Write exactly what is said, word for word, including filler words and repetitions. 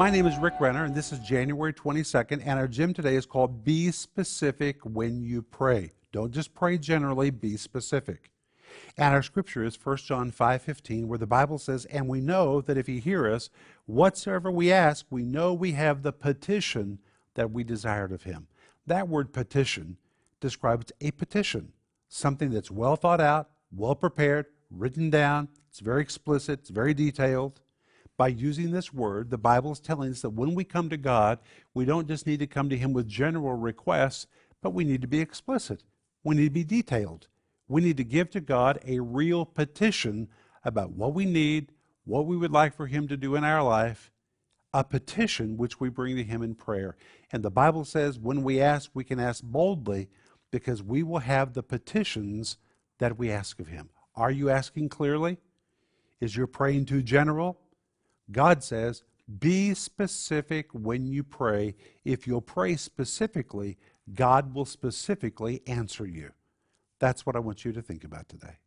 My name is Rick Renner, and this is January twenty-second, and our gym today is called Be Specific When You Pray. Don't just pray generally, be specific. And our scripture is First John five fifteen, where the Bible says, "And we know that if He hear us, whatsoever we ask, we know we have the petition that we desired of Him." That word petition describes a petition, something that's well thought out, well prepared, written down. It's very explicit, it's very detailed. By using this word, the Bible is telling us that when we come to God, we don't just need to come to Him with general requests, but we need to be explicit. We need to be detailed. We need to give to God a real petition about what we need, what we would like for Him to do in our life, a petition which we bring to Him in prayer. And the Bible says when we ask, we can ask boldly because we will have the petitions that we ask of Him. Are you asking clearly? Is your praying too general? God says, be specific when you pray. If you'll pray specifically, God will specifically answer you. That's what I want you to think about today.